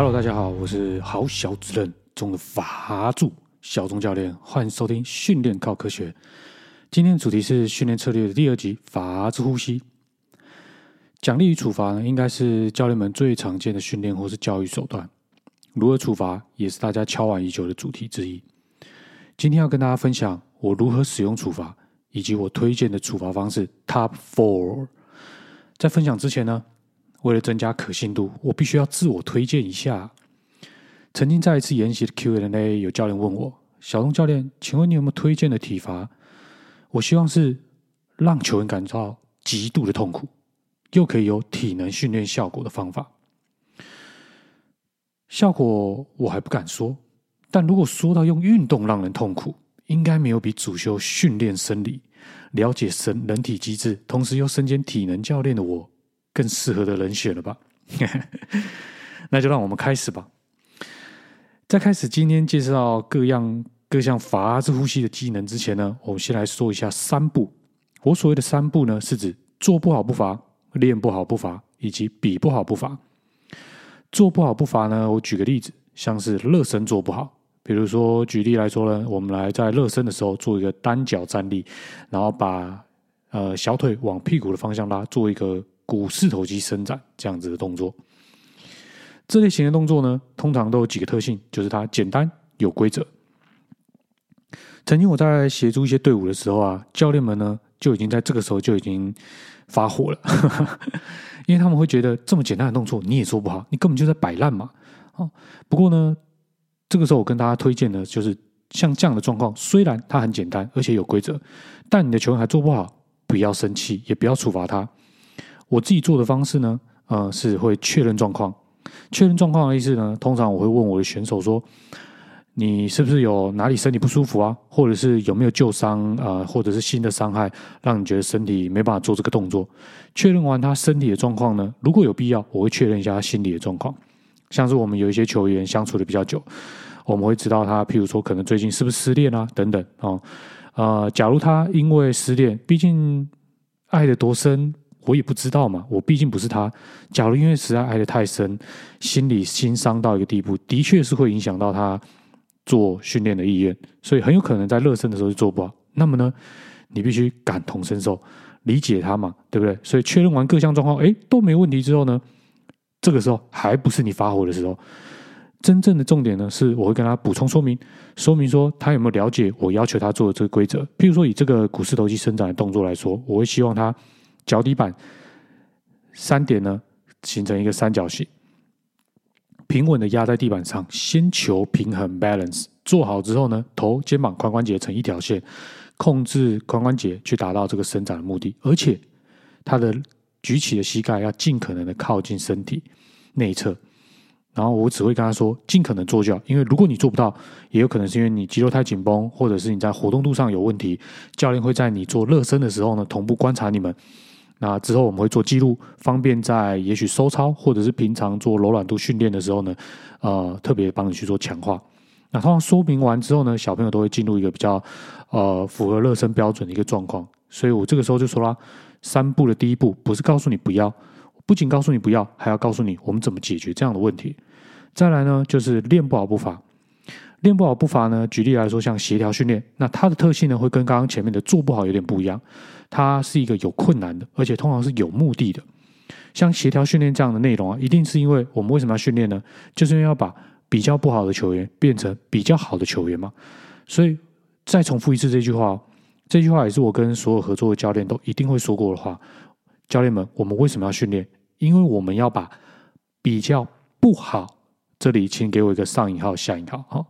Hello， 大家好，我是好小子人中的法主小钟教练，欢迎收听训练靠科学。今天的主题是训练策略的第2集“法之呼吸”。奖励与处罚呢，应该是教练们最常见的训练或是教育手段。如何处罚也是大家敲碗已久的主题之一。今天要跟大家分享我如何使用处罚，以及我推荐的处罚方式 Top 4。在分享之前呢，为了增加可信度，我必须要自我推荐一下。曾经在一次研习的 Q&A， 有教练问我：“小钟教练，请问你有没有推荐的体罚？我希望是让球员感到极度的痛苦，又可以有体能训练效果的方法。”效果我还不敢说，但如果说到用运动让人痛苦，应该没有比主修训练生理、了解人体机制，同时又身兼体能教练的我更适合的人选了吧？那就让我们开始吧。在开始今天介绍各项法之呼吸的技能之前呢，我们先来说一下3步。我所谓的3步呢，是指做不好不罚、练不好不罚以及比不好不罚。做不好不罚呢，我举个例子，像是热身做不好，比如说举例来说呢，我们来在热身的时候做一个单脚站立，然后把小腿往屁股的方向拉，做一个股四头肌伸展这样子的动作。这类型的动作呢，通常都有几个特性，就是它简单有规则。曾经我在协助一些队伍的时候啊，教练们呢就已经在这个时候就已经发火了，因为他们会觉得这么简单的动作你也做不好，你根本就在摆烂嘛。不过呢，这个时候我跟大家推荐的就是像这样的状况，虽然它很简单而且有规则，但你的球员还做不好，不要生气，也不要处罚他。我自己做的方式呢，是会确认状况。确认状况的意思呢，通常我会问我的选手说：“你是不是有哪里身体不舒服啊？或者是有没有旧伤或者是新的伤害，让你觉得身体没办法做这个动作？”确认完他身体的状况呢，如果有必要，我会确认一下他心理的状况。像是我们有一些球员相处的比较久，我们会知道他，譬如说可能最近是不是失恋啊等等哦。假如他因为失恋，毕竟爱得多深，我也不知道嘛，我毕竟不是他。假如因为实在爱得太深，心里心伤到一个地步，的确是会影响到他做训练的意愿，所以很有可能在热身的时候就做不好。那么呢，你必须感同身受，理解他嘛，对不对？所以确认完各项状况，都没问题之后呢，这个时候还不是你发火的时候。真正的重点呢，是我会跟他补充说明说他有没有了解我要求他做的这个规则。譬如说以这个股四头肌伸展的动作来说，我会希望他脚底板3点呢形成一个三角形，平稳的压在地板上，先求平衡 balance。 做好之后呢，头、肩膀、髋关节成一条线，控制髋关节去达到这个伸展的目的。而且他的举起的膝盖要尽可能的靠近身体内侧。然后我只会跟他说尽可能做就好，因为如果你做不到，也有可能是因为你肌肉太紧绷，或者是你在活动度上有问题。教练会在你做热身的时候呢，同步观察你们。那之后我们会做记录，方便在也许收操或者是平常做柔软度训练的时候呢，特别帮你去做强化。那通常说明完之后呢，小朋友都会进入一个比较符合热身标准的一个状况。所以我这个时候就说啦，3步的第1步不是告诉你不要，不仅告诉你不要，还要告诉你我们怎么解决这样的问题。再来呢，就是练不好不罚。练不好不罚呢，举例来说，像协调训练，那它的特性呢，会跟刚刚前面的做不好有点不一样。它是一个有困难的，而且通常是有目的的。像协调训练这样的内容啊，一定是因为我们为什么要训练呢？就是因为要把比较不好的球员变成比较好的球员嘛。所以再重复一次这句话哦，这句话也是我跟所有合作的教练都一定会说过的话。教练们，我们为什么要训练？因为我们要把比较不好，这里请给我一个上引号下引号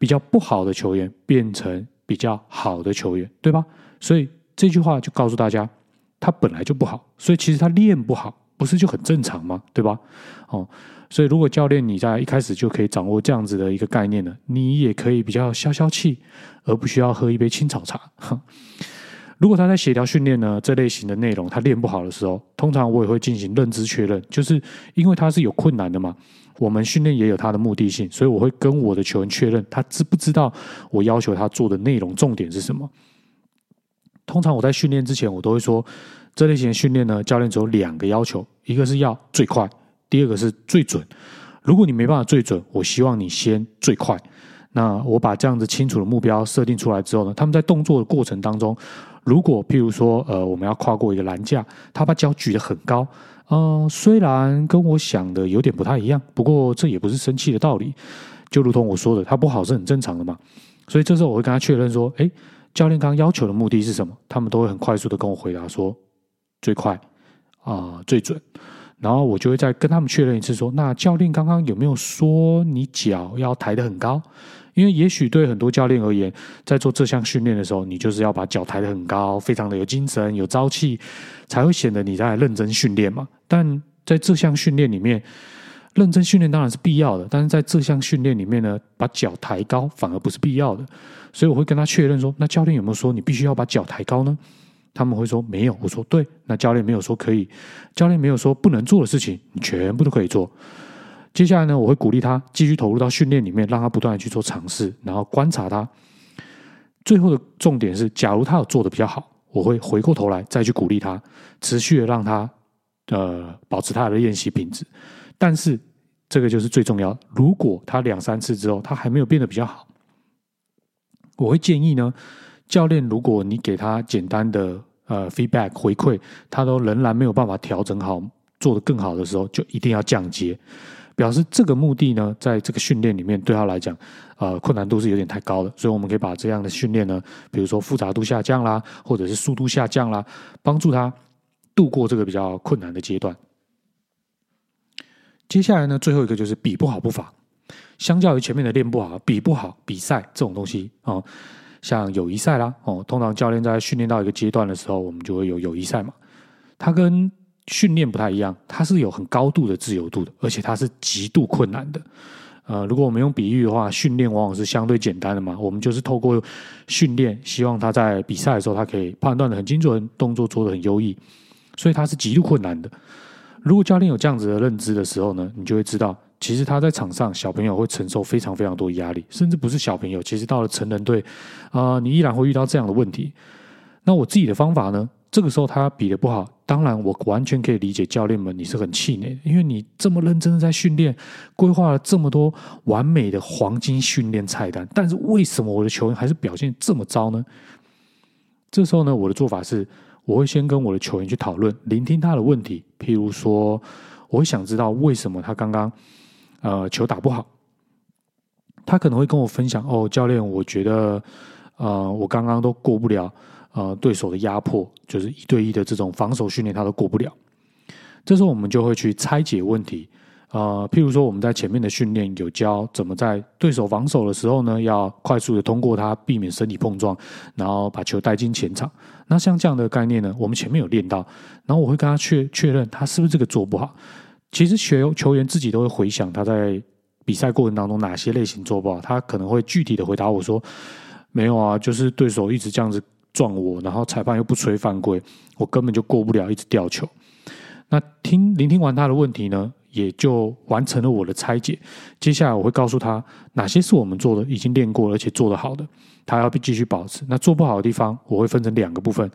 比较不好的球员变成比较好的球员，对吧？所以这句话就告诉大家，他本来就不好，所以其实他练不好不是就很正常吗？对吧？所以如果教练你在一开始就可以掌握这样子的一个概念呢，你也可以比较消消气，而不需要喝一杯青草茶。如果他在协调训练呢这类型的内容他练不好的时候，通常我也会进行认知确认，就是因为他是有困难的嘛，我们训练也有他的目的性，所以我会跟我的球员确认他知不知道我要求他做的内容重点是什么。通常我在训练之前我都会说，这类型的训练呢，教练只有2个要求，一个是要最快，第2个是最准。如果你没办法最准，我希望你先最快。那我把这样子清楚的目标设定出来之后呢，他们在动作的过程当中，如果譬如说我们要跨过一个栏架，他把脚举得很高，虽然跟我想的有点不太一样，不过这也不是生气的道理，就如同我说的，他不好是很正常的嘛。所以这时候我会跟他确认说，诶，教练刚刚要求的目的是什么？他们都会很快速的跟我回答说最快最准。然后我就会再跟他们确认一次说，那教练刚刚有没有说你脚要抬得很高？因为也许对很多教练而言，在做这项训练的时候，你就是要把脚抬得很高，非常的有精神有朝气，才会显得你在认真训练嘛。但在这项训练里面，认真训练当然是必要的，但是在这项训练里面呢，把脚抬高反而不是必要的。所以我会跟他确认说，那教练有没有说你必须要把脚抬高呢？他们会说没有。我说对，那教练没有说可以，教练没有说不能做的事情，你全部都可以做。接下来呢，我会鼓励他继续投入到训练里面，让他不断的去做尝试，然后观察他。最后的重点是，假如他有做的比较好，我会回过头来再去鼓励他，持续的让他保持他的练习品质。但是这个就是最重要的，如果他2-3次之后他还没有变得比较好，我会建议呢，教练如果你给他简单的feedback 回馈，他都仍然没有办法调整好做得更好的时候，就一定要降阶，表示这个目的呢，在这个训练里面对他来讲困难度是有点太高了。所以我们可以把这样的训练呢，比如说复杂度下降啦，或者是速度下降啦，帮助他度过这个比较困难的阶段。接下来呢，最后一个就是比不好不罚。相较于前面的练不好，比不好比赛这种东西像友谊赛啦通常教练在训练到一个阶段的时候，我们就会有友谊赛嘛。它跟训练不太一样，它是有很高度的自由度的，而且它是极度困难的。如果我们用比喻的话，训练往往是相对简单的嘛，我们就是透过训练，希望他在比赛的时候他可以判断的很精准，动作做的很优异，所以它是极度困难的。如果教练有这样子的认知的时候呢，你就会知道，其实他在场上小朋友会承受非常非常多压力，甚至不是小朋友，其实到了成人队你依然会遇到这样的问题。那我自己的方法呢，这个时候他比得不好，当然我完全可以理解教练们你是很气馁的，因为你这么认真的在训练，规划了这么多完美的黄金训练菜单，但是为什么我的球员还是表现这么糟呢？这时候呢，我的做法是，我会先跟我的球员去讨论，聆听他的问题。譬如说，我会想知道为什么他刚刚球打不好。他可能会跟我分享，教练，我觉得我刚刚都过不了对手的压迫，就是1对1的这种防守训练他都过不了。这时候我们就会去拆解问题。譬如说我们在前面的训练有教怎么在对手防守的时候呢，要快速的通过他，避免身体碰撞，然后把球带进前场。那像这样的概念呢，我们前面有练到，然后我会跟他确认他是不是这个做不好。其实球员自己都会回想他在比赛过程当中哪些类型做不好，他可能会具体的回答我说，没有啊，就是对手一直这样子撞我，然后裁判又不吹犯规，我根本就过不了，一直掉球。那聆听完他的问题呢，也就完成了我的拆解。接下来我会告诉他哪些是我们做的已经练过而且做得好的，他要继续保持。那做不好的地方我会分成2个部分，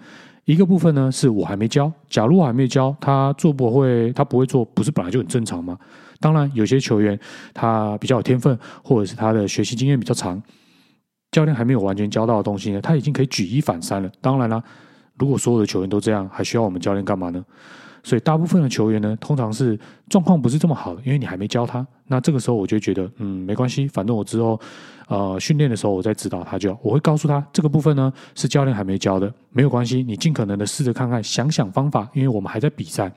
一个部分呢是我还没教，假如我还没教他做不会，他不会做，不是本来就很正常吗？当然有些球员他比较有天分，或者是他的学习经验比较长，教练还没有完全教到的东西呢，他已经可以举一反三了。当然啦，如果所有的球员都这样，还需要我们教练干嘛呢？所以大部分的球员呢，通常是状况不是这么好的，因为你还没教他。那这个时候我就觉得，没关系，反正我之后训练的时候我再指导他就好。我会告诉他这个部分呢是教练还没教的，没有关系，你尽可能的试着看看，想方法，因为我们还在比赛。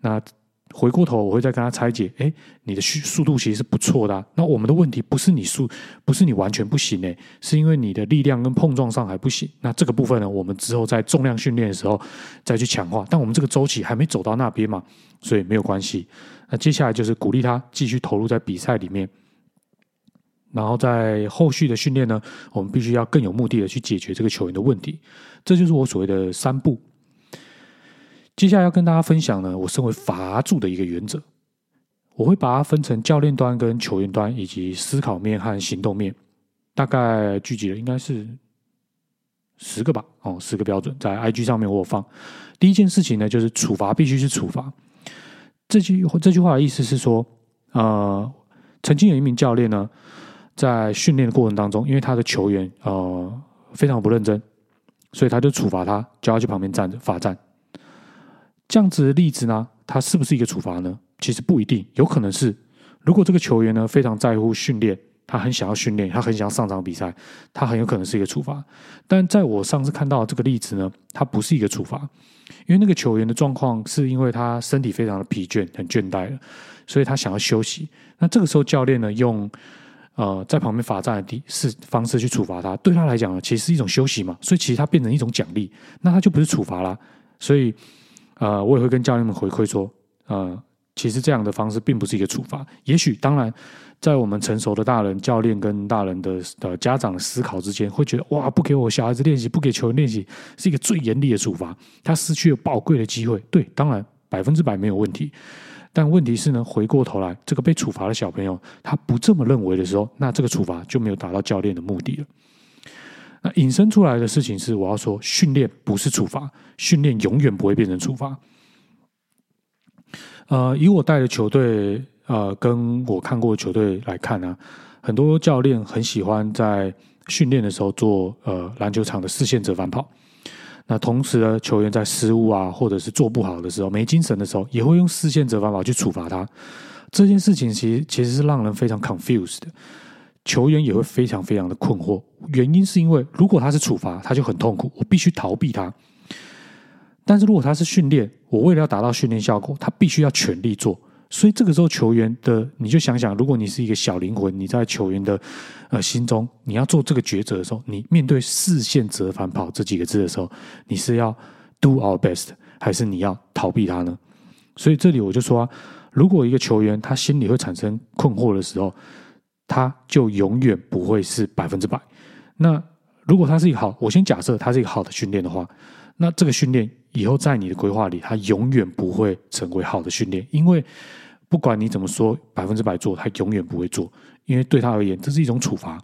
那回过头我会再跟他拆解，你的速度其实是不错的啊，那我们的问题不是你完全不行，是因为你的力量跟碰撞上还不行。那这个部分呢，我们之后在重量训练的时候再去强化，但我们这个周期还没走到那边嘛，所以没有关系。那接下来就是鼓励他继续投入在比赛里面，然后在后续的训练呢，我们必须要更有目的的去解决这个球员的问题。这就是我所谓的3步。接下来要跟大家分享呢，我身为罚助的一个原则，我会把它分成教练端跟球员端，以及思考面和行动面，大概聚集了应该是10个吧10个标准，在 IG 上面我有放。第一件事情呢，就是处罚必须是处罚，这句话的意思是说，曾经有一名教练呢，在训练的过程当中，因为他的球员非常不认真，所以他就处罚他，叫他去旁边站着罚站。这样子的例子呢，他是不是一个处罚呢？其实不一定，有可能是，如果这个球员呢非常在乎训练，他很想要训练，他很想要上场比赛，他很有可能是一个处罚。但在我上次看到这个例子呢，他不是一个处罚，因为那个球员的状况是因为他身体非常的疲倦，很倦怠了，所以他想要休息。那这个时候教练呢，用在旁边罚站的方式去处罚他，对他来讲呢，其实是一种休息嘛，所以其实他变成一种奖励，那他就不是处罚啦。所以我也会跟教练们回馈说，其实这样的方式并不是一个处罚。也许当然在我们成熟的大人教练跟大人的家长的思考之间，会觉得哇，不给我小孩子练习，不给球员练习，是一个最严厉的处罚，他失去了宝贵的机会。对，当然100%没有问题，但问题是呢，回过头来这个被处罚的小朋友他不这么认为的时候，那这个处罚就没有达到教练的目的了。那引申出来的事情是，我要说训练不是处罚，训练永远不会变成处罚。以我带的球队跟我看过的球队来看啊，很多教练很喜欢在训练的时候做篮球场的4线者反跑。那同时呢，球员在失误啊，或者是做不好的时候，没精神的时候，也会用4线者反跑去处罚他。这件事情其实是让人非常 confused 的，球员也会非常非常的困惑。原因是因为如果他是处罚，他就很痛苦，我必须逃避他。但是如果他是训练，我为了要达到训练效果，他必须要全力做。所以这个时候球员的，你就想想，如果你是一个小灵魂，你在球员的心中，你要做这个抉择的时候，你面对4线者反跑这几个字的时候，你是要 do our best 还是你要逃避他呢？所以这里我就说，如果一个球员他心里会产生困惑的时候，他就永远不会是100%。那如果他是一个好，我先假设他是一个好的训练的话，那这个训练以后在你的规划里，它永远不会成为好的训练，因为不管你怎么说100%做，它永远不会做，因为对他而言这是一种处罚，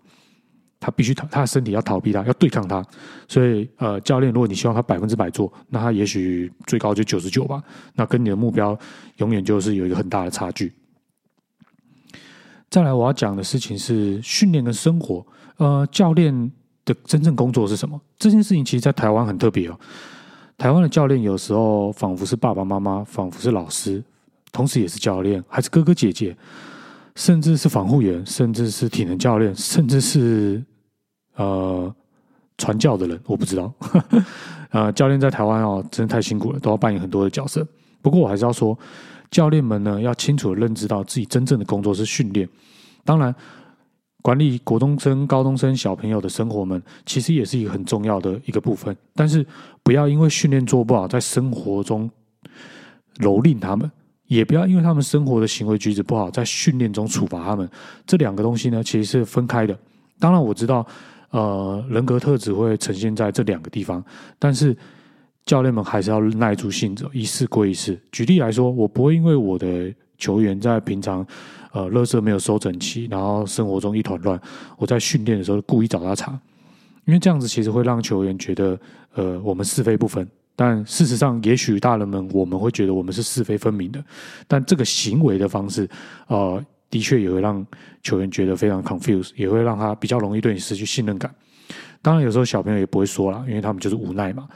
他必须他的身体要逃避他，要对抗他。所以教练，如果你希望他100%做，那他也许最高就99%吧，那跟你的目标永远就是有一个很大的差距。再来我要讲的事情是训练跟生活，教练的真正工作是什么？这件事情其实在台湾很特别哦。台湾的教练有时候仿佛是爸爸妈妈，仿佛是老师，同时也是教练，还是哥哥姐姐，甚至是防护员，甚至是体能教练，甚至是传教的人，我不知道。教练在台湾哦，真的太辛苦了，都要扮演很多的角色。不过我还是要说，教练们呢要清楚的认知到自己真正的工作是训练。当然，管理国中生、高中生小朋友的生活们，其实也是一个很重要的一个部分。但是不要因为训练做不好，在生活中蹂躏他们，也不要因为他们生活的行为举止不好，在训练中处罚他们。这两个东西呢，其实是分开的。当然我知道人格特质会呈现在这两个地方，但是教练们还是要耐住性子，一事归一事。举例来说，我不会因为我的球员在平常垃圾没有收整齐，然后生活中一团乱，我在训练的时候故意找他茬，因为这样子其实会让球员觉得我们是非不分。但事实上也许大人们我们会觉得我们是是非分明的，但这个行为的方式的确也会让球员觉得非常 confused， 也会让他比较容易对你失去信任感。当然有时候小朋友也不会说啦，因为他们就是无奈嘛。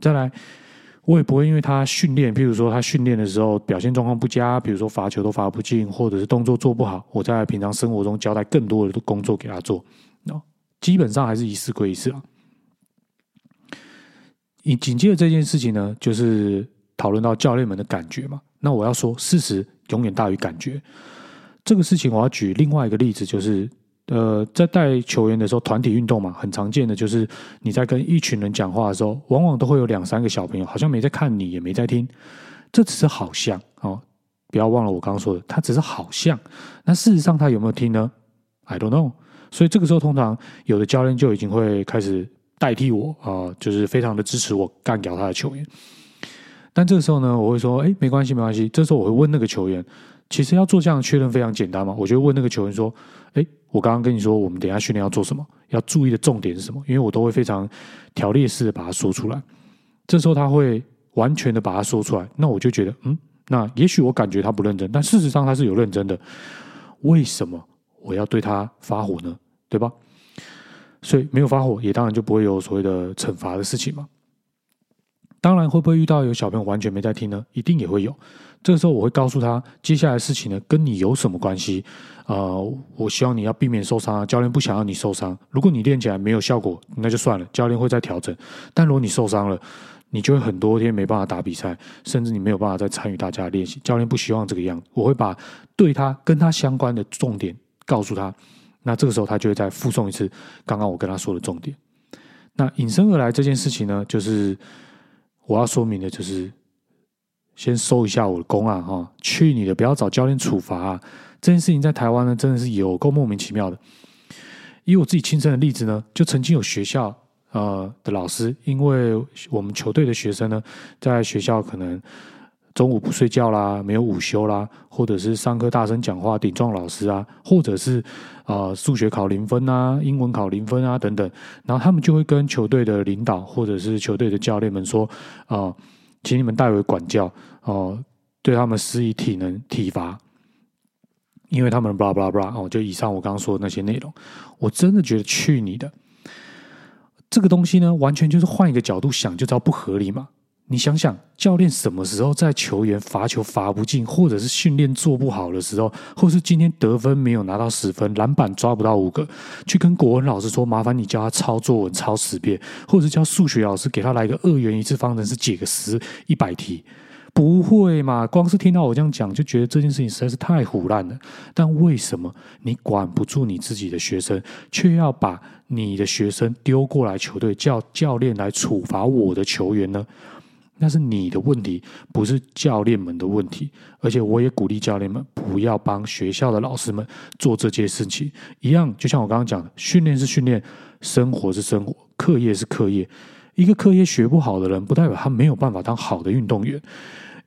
再来，我也不会因为他训练，譬如说他训练的时候表现状况不佳，比如说罚球都罚不进，或者是动作做不好，我在平常生活中交代更多的工作给他做。基本上还是一事归一事啊。紧接着这件事情呢，就是讨论到教练们的感觉嘛。那我要说，事实永远大于感觉。这个事情我要举另外一个例子，就是在带球员的时候，团体运动嘛，很常见的就是你在跟一群人讲话的时候，往往都会有2-3个小朋友好像没在看你，也没在听，这只是好像不要忘了我刚刚说的，他只是好像，那事实上他有没有听呢？ I don't know。 所以这个时候通常有的教练就已经会开始代替我就是非常的支持我干掉他的球员。但这个时候呢，我会说没关系没关系，这时候我会问那个球员，其实要做这样的确认非常简单嘛，我就问那个球员说我刚刚跟你说我们等一下训练要做什么，要注意的重点是什么，因为我都会非常条列式的把它说出来。这时候他会完全的把它说出来，那我就觉得那也许我感觉他不认真，但事实上他是有认真的，为什么我要对他发火呢？对吧？所以没有发火也当然就不会有所谓的惩罚的事情嘛。当然会不会遇到有小朋友完全没在听呢？一定也会有。这个时候我会告诉他，接下来的事情呢跟你有什么关系？我希望你要避免受伤啊，教练不想要你受伤。如果你练起来没有效果，那就算了，教练会再调整。但如果你受伤了，你就会很多天没办法打比赛，甚至你没有办法再参与大家的练习。教练不希望这个样子，我会把对他跟他相关的重点告诉他。那这个时候他就会再附送一次刚刚我跟他说的重点。那引申而来这件事情呢，就是我要说明的，就是先收一下我的功啊！哈，去你的，不要找教练处罚啊！这件事情在台湾呢，真的是有够莫名其妙的。以我自己亲身的例子呢，就曾经有学校的老师，因为我们球队的学生呢，在学校可能中午不睡觉啦，没有午休啦，或者是上课大声讲话顶撞老师啊，或者是数学考零分啊，英文考零分啊等等，然后他们就会跟球队的领导或者是球队的教练们说请你们代为管教对他们施以体能体罚，因为他们 blah blah blah 就以上我刚刚说的那些内容。我真的觉得去你的，这个东西呢完全就是换一个角度想就知道不合理嘛。你想想，教练什么时候在球员罚球罚不进，或者是训练做不好的时候，或是今天得分没有拿到10分，篮板抓不到5个，去跟国文老师说麻烦你教他抄作文抄10遍，或者叫数学老师给他来个2元一次方程式解个100题？不会嘛！光是听到我这样讲，就觉得这件事情实在是太唬烂了。但为什么你管不住你自己的学生，却要把你的学生丢过来球队，叫教练来处罚我的球员呢？那是你的问题，不是教练们的问题。而且我也鼓励教练们不要帮学校的老师们做这些事情。一样，就像我刚刚讲的，训练是训练，生活是生活，课业是课业。一个课业学不好的人，不代表他没有办法当好的运动员；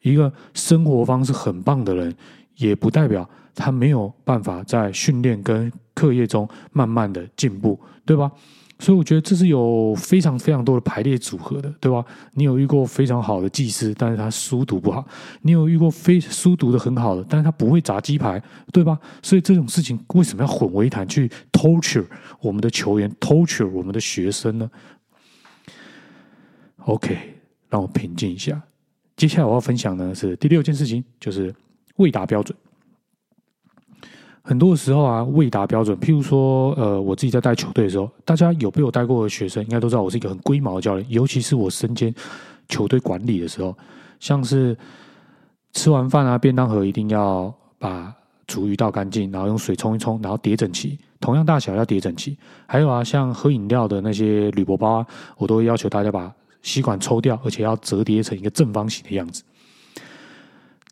一个生活方式很棒的人，也不代表他没有办法在训练跟课业中慢慢的进步，对吧？所以我觉得这是有非常非常多的排列组合的，对吧？你有遇过非常好的技师，但是他书读不好；你有遇过书读的很好的，但是他不会炸鸡排，对吧？所以这种事情为什么要混为一谈去 torture 我们的球员， torture 我们的学生呢 ？OK， 让我平静一下。接下来我要分享呢是第6件事情，就是未达标准。很多的时候啊，未达标准，譬如说，我自己在带球队的时候，大家有被我带过的学生应该都知道，我是一个很龟毛的教练，尤其是我身兼球队管理的时候，像是吃完饭啊，便当盒一定要把厨余倒干净，然后用水冲一冲，然后叠整齐，同样大小要叠整齐。还有啊，像喝饮料的那些铝箔包啊，我都会要求大家把吸管抽掉，而且要折叠成一个正方形的样子。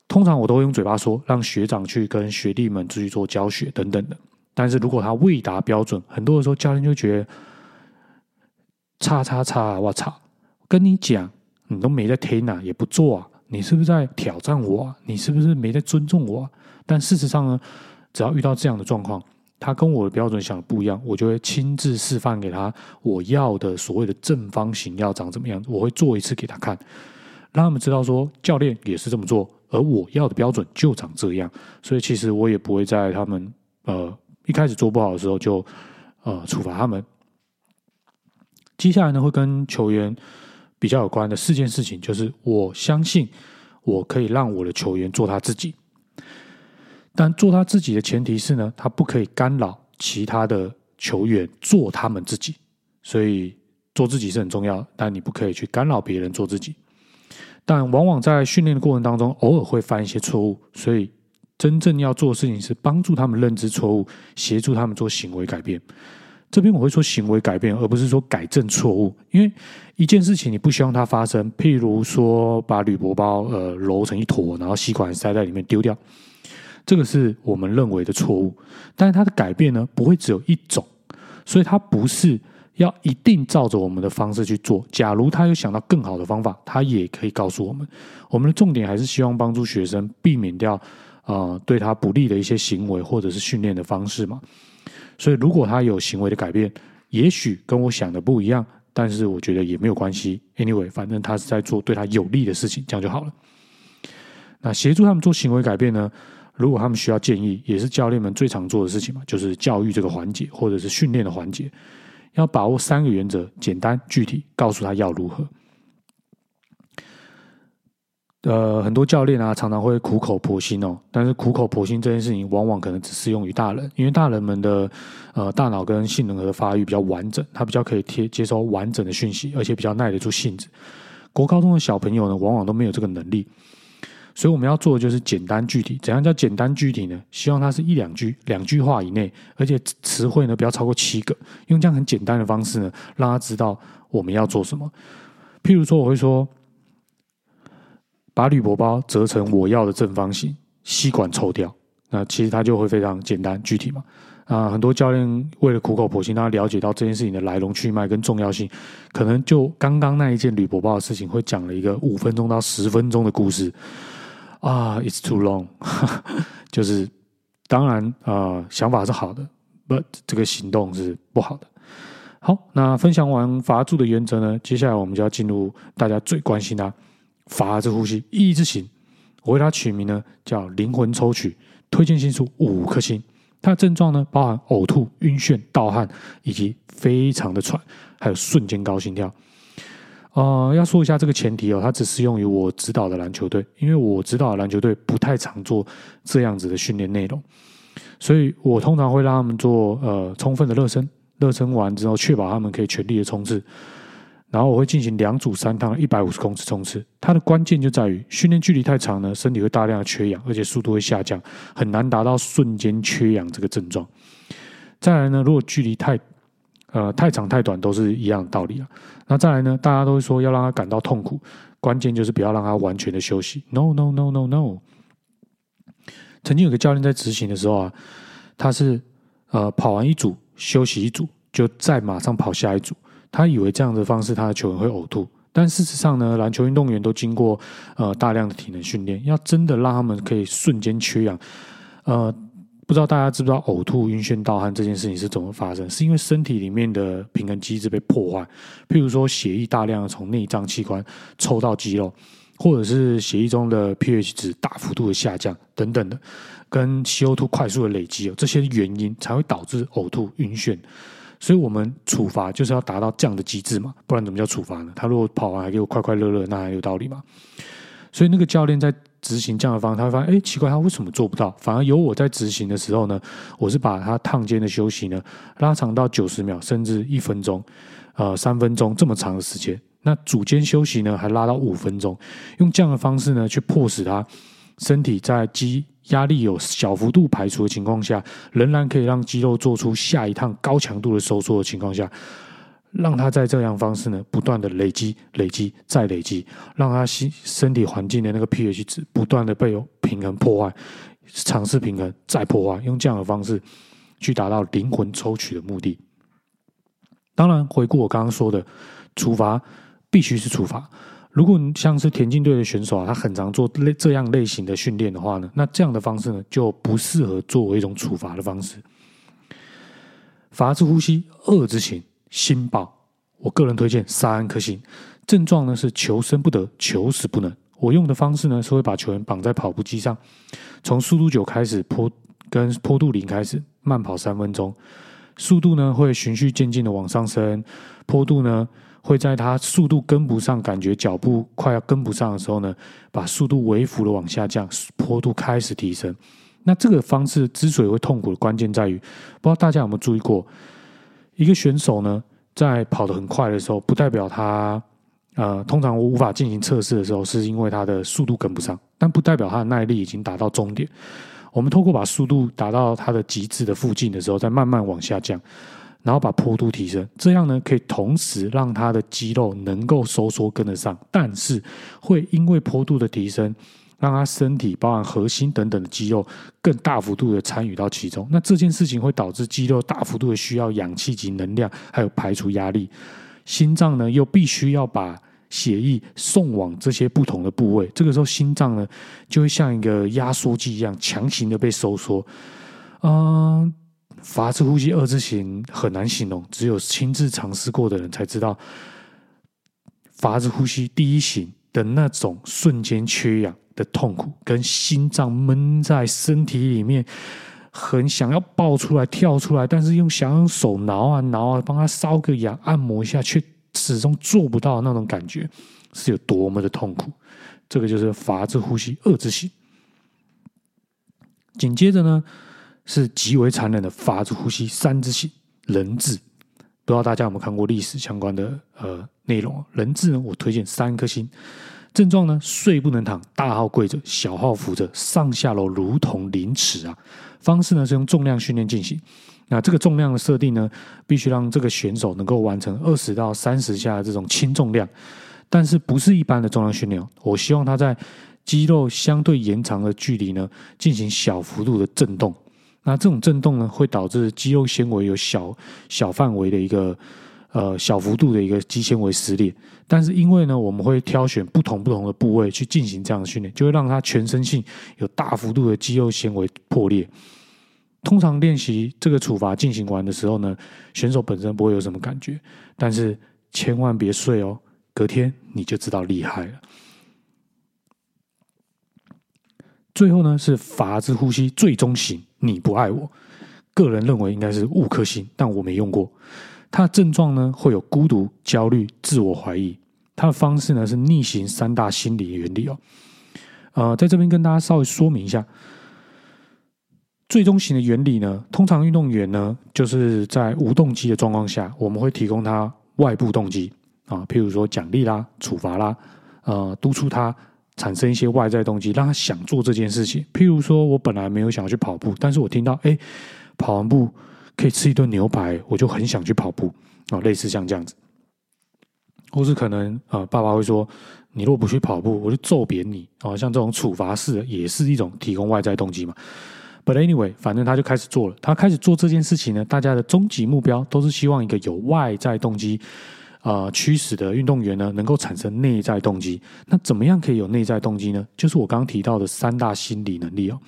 通常我都会用嘴巴说，让学长去跟学弟们去做教学等等的。但是如果他未达标准，很多的时候教练就觉得叉叉叉，我操！跟你讲，你都没在听啊，也不做啊，你是不是在挑战我啊？你是不是没在尊重我啊？但事实上呢，只要遇到这样的状况，他跟我的标准想的不一样，我就会亲自示范给他我要的所谓的正方形要长怎么样，我会做一次给他看，让他们知道说教练也是这么做。而我要的标准就长这样，所以其实我也不会在他们一开始做不好的时候就处罚他们。接下来呢，会跟球员比较有关的4件事情，就是我相信我可以让我的球员做他自己，但做他自己的前提是呢，他不可以干扰其他的球员做他们自己。所以做自己是很重要，但你不可以去干扰别人做自己。但往往在训练的过程当中，偶尔会犯一些错误，所以真正要做的事情是帮助他们认知错误，协助他们做行为改变。这边我会说行为改变，而不是说改正错误，因为一件事情你不希望它发生，譬如说把铝箔包揉成一坨，然后吸管塞在里面丢掉，这个是我们认为的错误。但是它的改变呢，不会只有一种，所以它不是要一定照着我们的方式去做，假如他有想到更好的方法，他也可以告诉我们。我们的重点还是希望帮助学生避免掉对他不利的一些行为或者是训练的方式嘛。所以如果他有行为的改变，也许跟我想的不一样，但是我觉得也没有关系， anyway 反正他是在做对他有利的事情，这样就好了。那协助他们做行为改变呢，如果他们需要建议，也是教练们最常做的事情嘛，就是教育这个环节或者是训练的环节，要把握三个原则：简单、具体，告诉他要如何。很多教练啊，常常会苦口婆心哦，但是苦口婆心这件事情，往往可能只适用于大人，因为大人们的大脑跟杏仁核发育比较完整，他比较可以接收完整的讯息，而且比较耐得住性子。国高中的小朋友呢，往往都没有这个能力，所以我们要做的就是简单具体。怎样叫简单具体呢？希望它是一两句，两句话以内，而且词汇呢不要超过7个。用这样很简单的方式呢，让他知道我们要做什么。譬如说，我会说，把铝箔包折成我要的正方形，吸管抽掉。那其实它就会非常简单具体嘛。很多教练为了苦口婆心，让他了解到这件事情的来龙去脉跟重要性，可能就刚刚那一件铝箔包的事情，会讲了一个5分钟到10分钟的故事。It's too long 。就是当然想法是好的 ，but 这个行动是不好的。好，那分享完罚住的原则呢，接下来我们就要进入大家最关心的罚之呼吸，意义之行。我为它取名呢叫灵魂抽取，推荐星数5颗星。它的症状呢包含呕吐、晕眩、盗汗，以及非常的喘，还有瞬间高心跳。要说一下这个前提哦，它只适用于我指导的篮球队，因为我指导的篮球队不太常做这样子的训练内容，所以我通常会让他们做充分的热身，热身完之后确保他们可以全力的冲刺。然后我会进行2组3趟150公尺冲刺，它的关键就在于训练距离太长呢，身体会大量的缺氧，而且速度会下降，很难达到瞬间缺氧这个症状。再来呢，如果距离太长太短都是一样的道理啊。那再来呢，大家都会说要让他感到痛苦，关键就是不要让他完全的休息。No。曾经有个教练在执行的时候啊，他是跑完1组休息1组，就再马上跑下1组。他以为这样的方式他的球员会呕吐，但事实上呢，篮球运动员都经过大量的体能训练，要真的让他们可以瞬间缺氧，不知道大家知不知道呕吐、晕眩、盗汗这件事情是怎么发生？是因为身体里面的平衡机制被破坏，譬如说血液大量的从内脏器官抽到肌肉，或者是血液中的 pH 值大幅度的下降等等的，跟 CO2 快速的累积，这些原因才会导致呕吐、晕眩。所以我们处罚就是要达到这样的机制嘛，不然怎么叫处罚呢？他如果跑完还给我快快乐乐，那还有道理嘛？所以那个教练在执行这样的方式，他会发现，奇怪，他为什么做不到？反而有我在执行的时候呢，我是把他烫肩的休息呢拉长到90秒，甚至1分钟、3分钟这么长的时间。那组间休息呢还拉到5分钟，用这样的方式呢去迫使他身体在压力有小幅度排除的情况下，仍然可以让肌肉做出下一趟高强度的收缩的情况下，让它在这样方式呢不断的累积，让它身体环境的那个 pH 值不断的被平衡破坏，尝试平衡再破坏，用这样的方式去达到灵魂抽取的目的。当然，回顾我刚刚说的，处罚必须是处罚。如果像是田径队的选手啊，他很常做这样类型的训练的话呢，那这样的方式呢就不适合作为一种处罚的方式。罚之呼吸，恶之行，心爆，我个人推荐3颗星。症状呢是求生不得，求死不能。我用的方式呢是会把球员绑在跑步机上，从速度9开始，跟坡度0开始，慢跑3分钟。速度呢会循序渐进的往上升，坡度呢会在他速度跟不上，感觉脚步快要跟不上的时候呢，把速度微幅的往下降，坡度开始提升。那这个方式之所以会痛苦的关键在于，不知道大家有没有注意过，一个选手呢在跑得很快的时候，不代表他通常我无法进行测试的时候，是因为他的速度跟不上，但不代表他的耐力已经达到终点。我们透过把速度达到他的极致的附近的时候，再慢慢往下降，然后把坡度提升，这样呢可以同时让他的肌肉能够收缩跟得上，但是会因为坡度的提升，让他身体包含核心等等的肌肉更大幅度的参与到其中。那这件事情会导致肌肉大幅度的需要氧气及能量，还有排除压力。心脏呢又必须要把血液送往这些不同的部位，这个时候心脏呢就会像一个压缩机一样强行的被收缩。罚之呼吸，恶之行很难形容，只有亲自尝试过的人才知道。罚之呼吸第一行的那种瞬间缺氧的痛苦，跟心脏闷在身体里面，很想要爆出来跳出来，但是想用手挠啊挠啊，帮他搔个痒，按摩一下，却始终做不到那种感觉，是有多么的痛苦。这个就是法之呼吸二之息。紧接着呢，是极为残忍的法之呼吸三之息，人质。不知道大家有没有看过历史相关的内容？人质呢，我推荐3颗星。症状呢，睡不能躺，大号跪着，小号扶着，上下楼如同凌迟啊。方式呢是用重量训练进行。那这个重量的设定呢，必须让这个选手能够完成20到30下的这种轻重量，但是不是一般的重量训练。我希望他在肌肉相对延长的距离呢，进行小幅度的震动。那这种震动呢，会导致肌肉纤维有小范围的一个小幅度的一个肌纤维撕裂。但是因为呢，我们会挑选不同的部位去进行这样的训练，就会让它全身性有大幅度的肌肉纤维破裂。通常练习这个处罚进行完的时候呢，选手本身不会有什么感觉，但是千万别睡哦，隔天你就知道厉害了。最后呢，是法之呼吸最终型，你不爱我，个人认为应该是5颗星，但我没用过。它的症状呢，会有孤独、焦虑、自我怀疑。它的方式呢，是逆行3大心理原理哦。在这边跟大家稍微说明一下，最终型的原理呢，通常运动员呢，就是在无动机的状况下，我们会提供他外部动机啊，譬如说奖励啦、处罚啦，督促他产生一些外在动机，让他想做这件事情。譬如说，我本来没有想要去跑步，但是我听到，跑完步可以吃一顿牛排，我就很想去跑步啊，类似像这样子。或是可能爸爸会说，你若不去跑步，我就揍扁你啊，像这种处罚式的也是一种提供外在动机嘛。But anyway， 反正他就开始做了。他开始做这件事情呢，大家的终极目标都是希望一个有外在动机驱使的运动员呢，能够产生内在动机。那怎么样可以有内在动机呢？就是我刚刚提到的3大心理能力哦，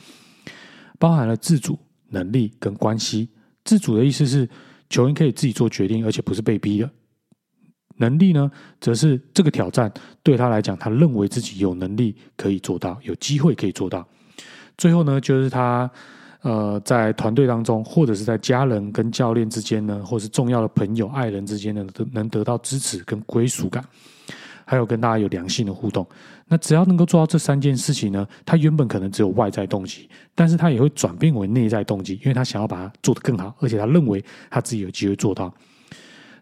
包含了自主能力跟关系。自主的意思是球员可以自己做决定，而且不是被逼的。能力呢，则是这个挑战对他来讲，他认为自己有能力可以做到，有机会可以做到。最后呢，就是他在团队当中，或者是在家人跟教练之间呢，或是重要的朋友、爱人之间呢，能得到支持跟归属感，还有跟大家有良性的互动。那只要能够做到这3件事情呢，他原本可能只有外在动机，但是他也会转变为内在动机，因为他想要把它做得更好，而且他认为他自己有机会做到。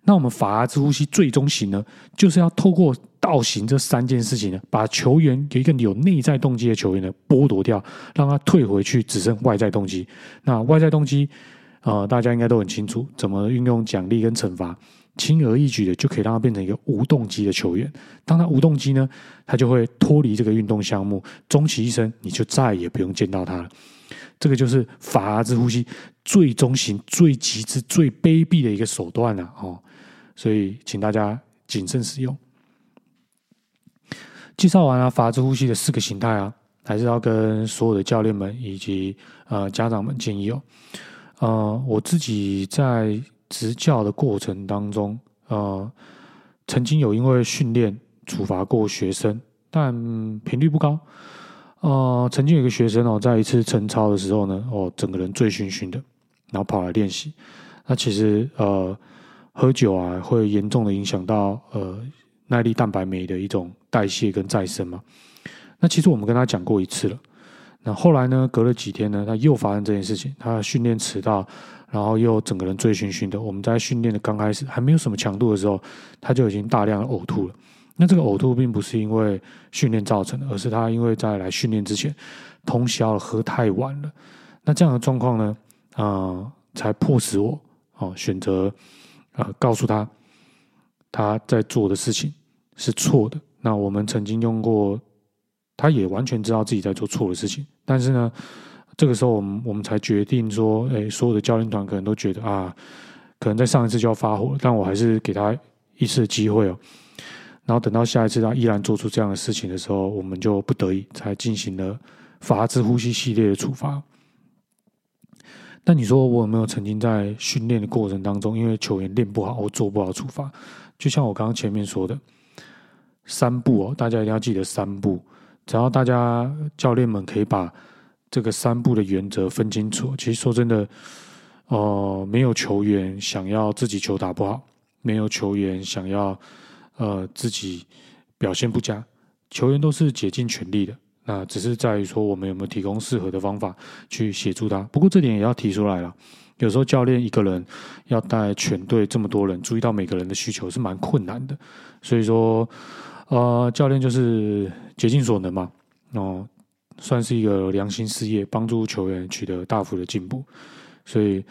那我们法之呼吸最终型呢，就是要透过倒行这3件事情呢，把球员有一个有内在动机的球员呢剥夺掉，让他退回去只剩外在动机。那外在动机大家应该都很清楚怎么运用奖励跟惩罚，轻而易举的就可以让他变成一个无动机的球员。当他无动机呢，他就会脱离这个运动项目，终其一生你就再也不用见到他了。这个就是法之呼吸最终型最极致最卑鄙的一个手段啊所以请大家谨慎使用。介绍完了法之呼吸的4个形态啊，还是要跟所有的教练们以及家长们建议哦。我自己在执教的过程当中，曾经有因为训练处罚过学生，但频率不高。曾经有一个学生哦，在一次晨操的时候呢，整个人醉醺醺的，然后跑来练习。那其实喝酒啊，会严重的影响到耐力蛋白酶的一种代谢跟再生嘛。那其实我们跟他讲过1次了。那后来呢，隔了几天呢，他又发生这件事情，他训练迟到，然后又整个人醉醺醺的。我们在训练的刚开始还没有什么强度的时候，他就已经大量的呕吐了。那这个呕吐并不是因为训练造成的，而是他因为在来训练之前通宵了，喝太晚了。那这样的状况呢，才迫使我选择告诉他，他在做的事情是错的。那我们曾经用过，他也完全知道自己在做错的事情，但是呢，这个时候我们才决定说，所有的教练团可能都觉得可能在上一次就要发火，但我还是给他一次的机会哦。然后等到下一次他依然做出这样的事情的时候，我们就不得已才进行了法之呼吸系列的处罚。但你说我有没有曾经在训练的过程当中，因为球员练不好，我做不好处罚？就像我刚刚前面说的，三步哦，大家一定要记得三步。只要大家教练们可以把这个三步的原则分清楚，其实说真的，没有球员想要自己球打不好，没有球员想要自己表现不佳，球员都是竭尽全力的。那只是在于说我们有没有提供适合的方法去协助他。不过这点也要提出来了，有时候教练一个人要带全队这么多人，注意到每个人的需求是蛮困难的。所以说教练就是竭尽所能嘛，算是一个良心事业，帮助球员取得大幅的进步。所以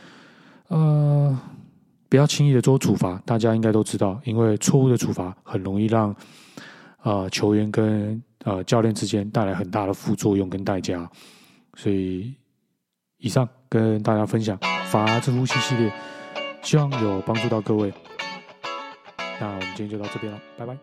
不要轻易的做处罚，大家应该都知道，因为错误的处罚很容易让球员跟教练之间带来很大的副作用跟代价。所以以上跟大家分享法治呼吸系列，希望有帮助到各位。那我们今天就到这边了，拜拜。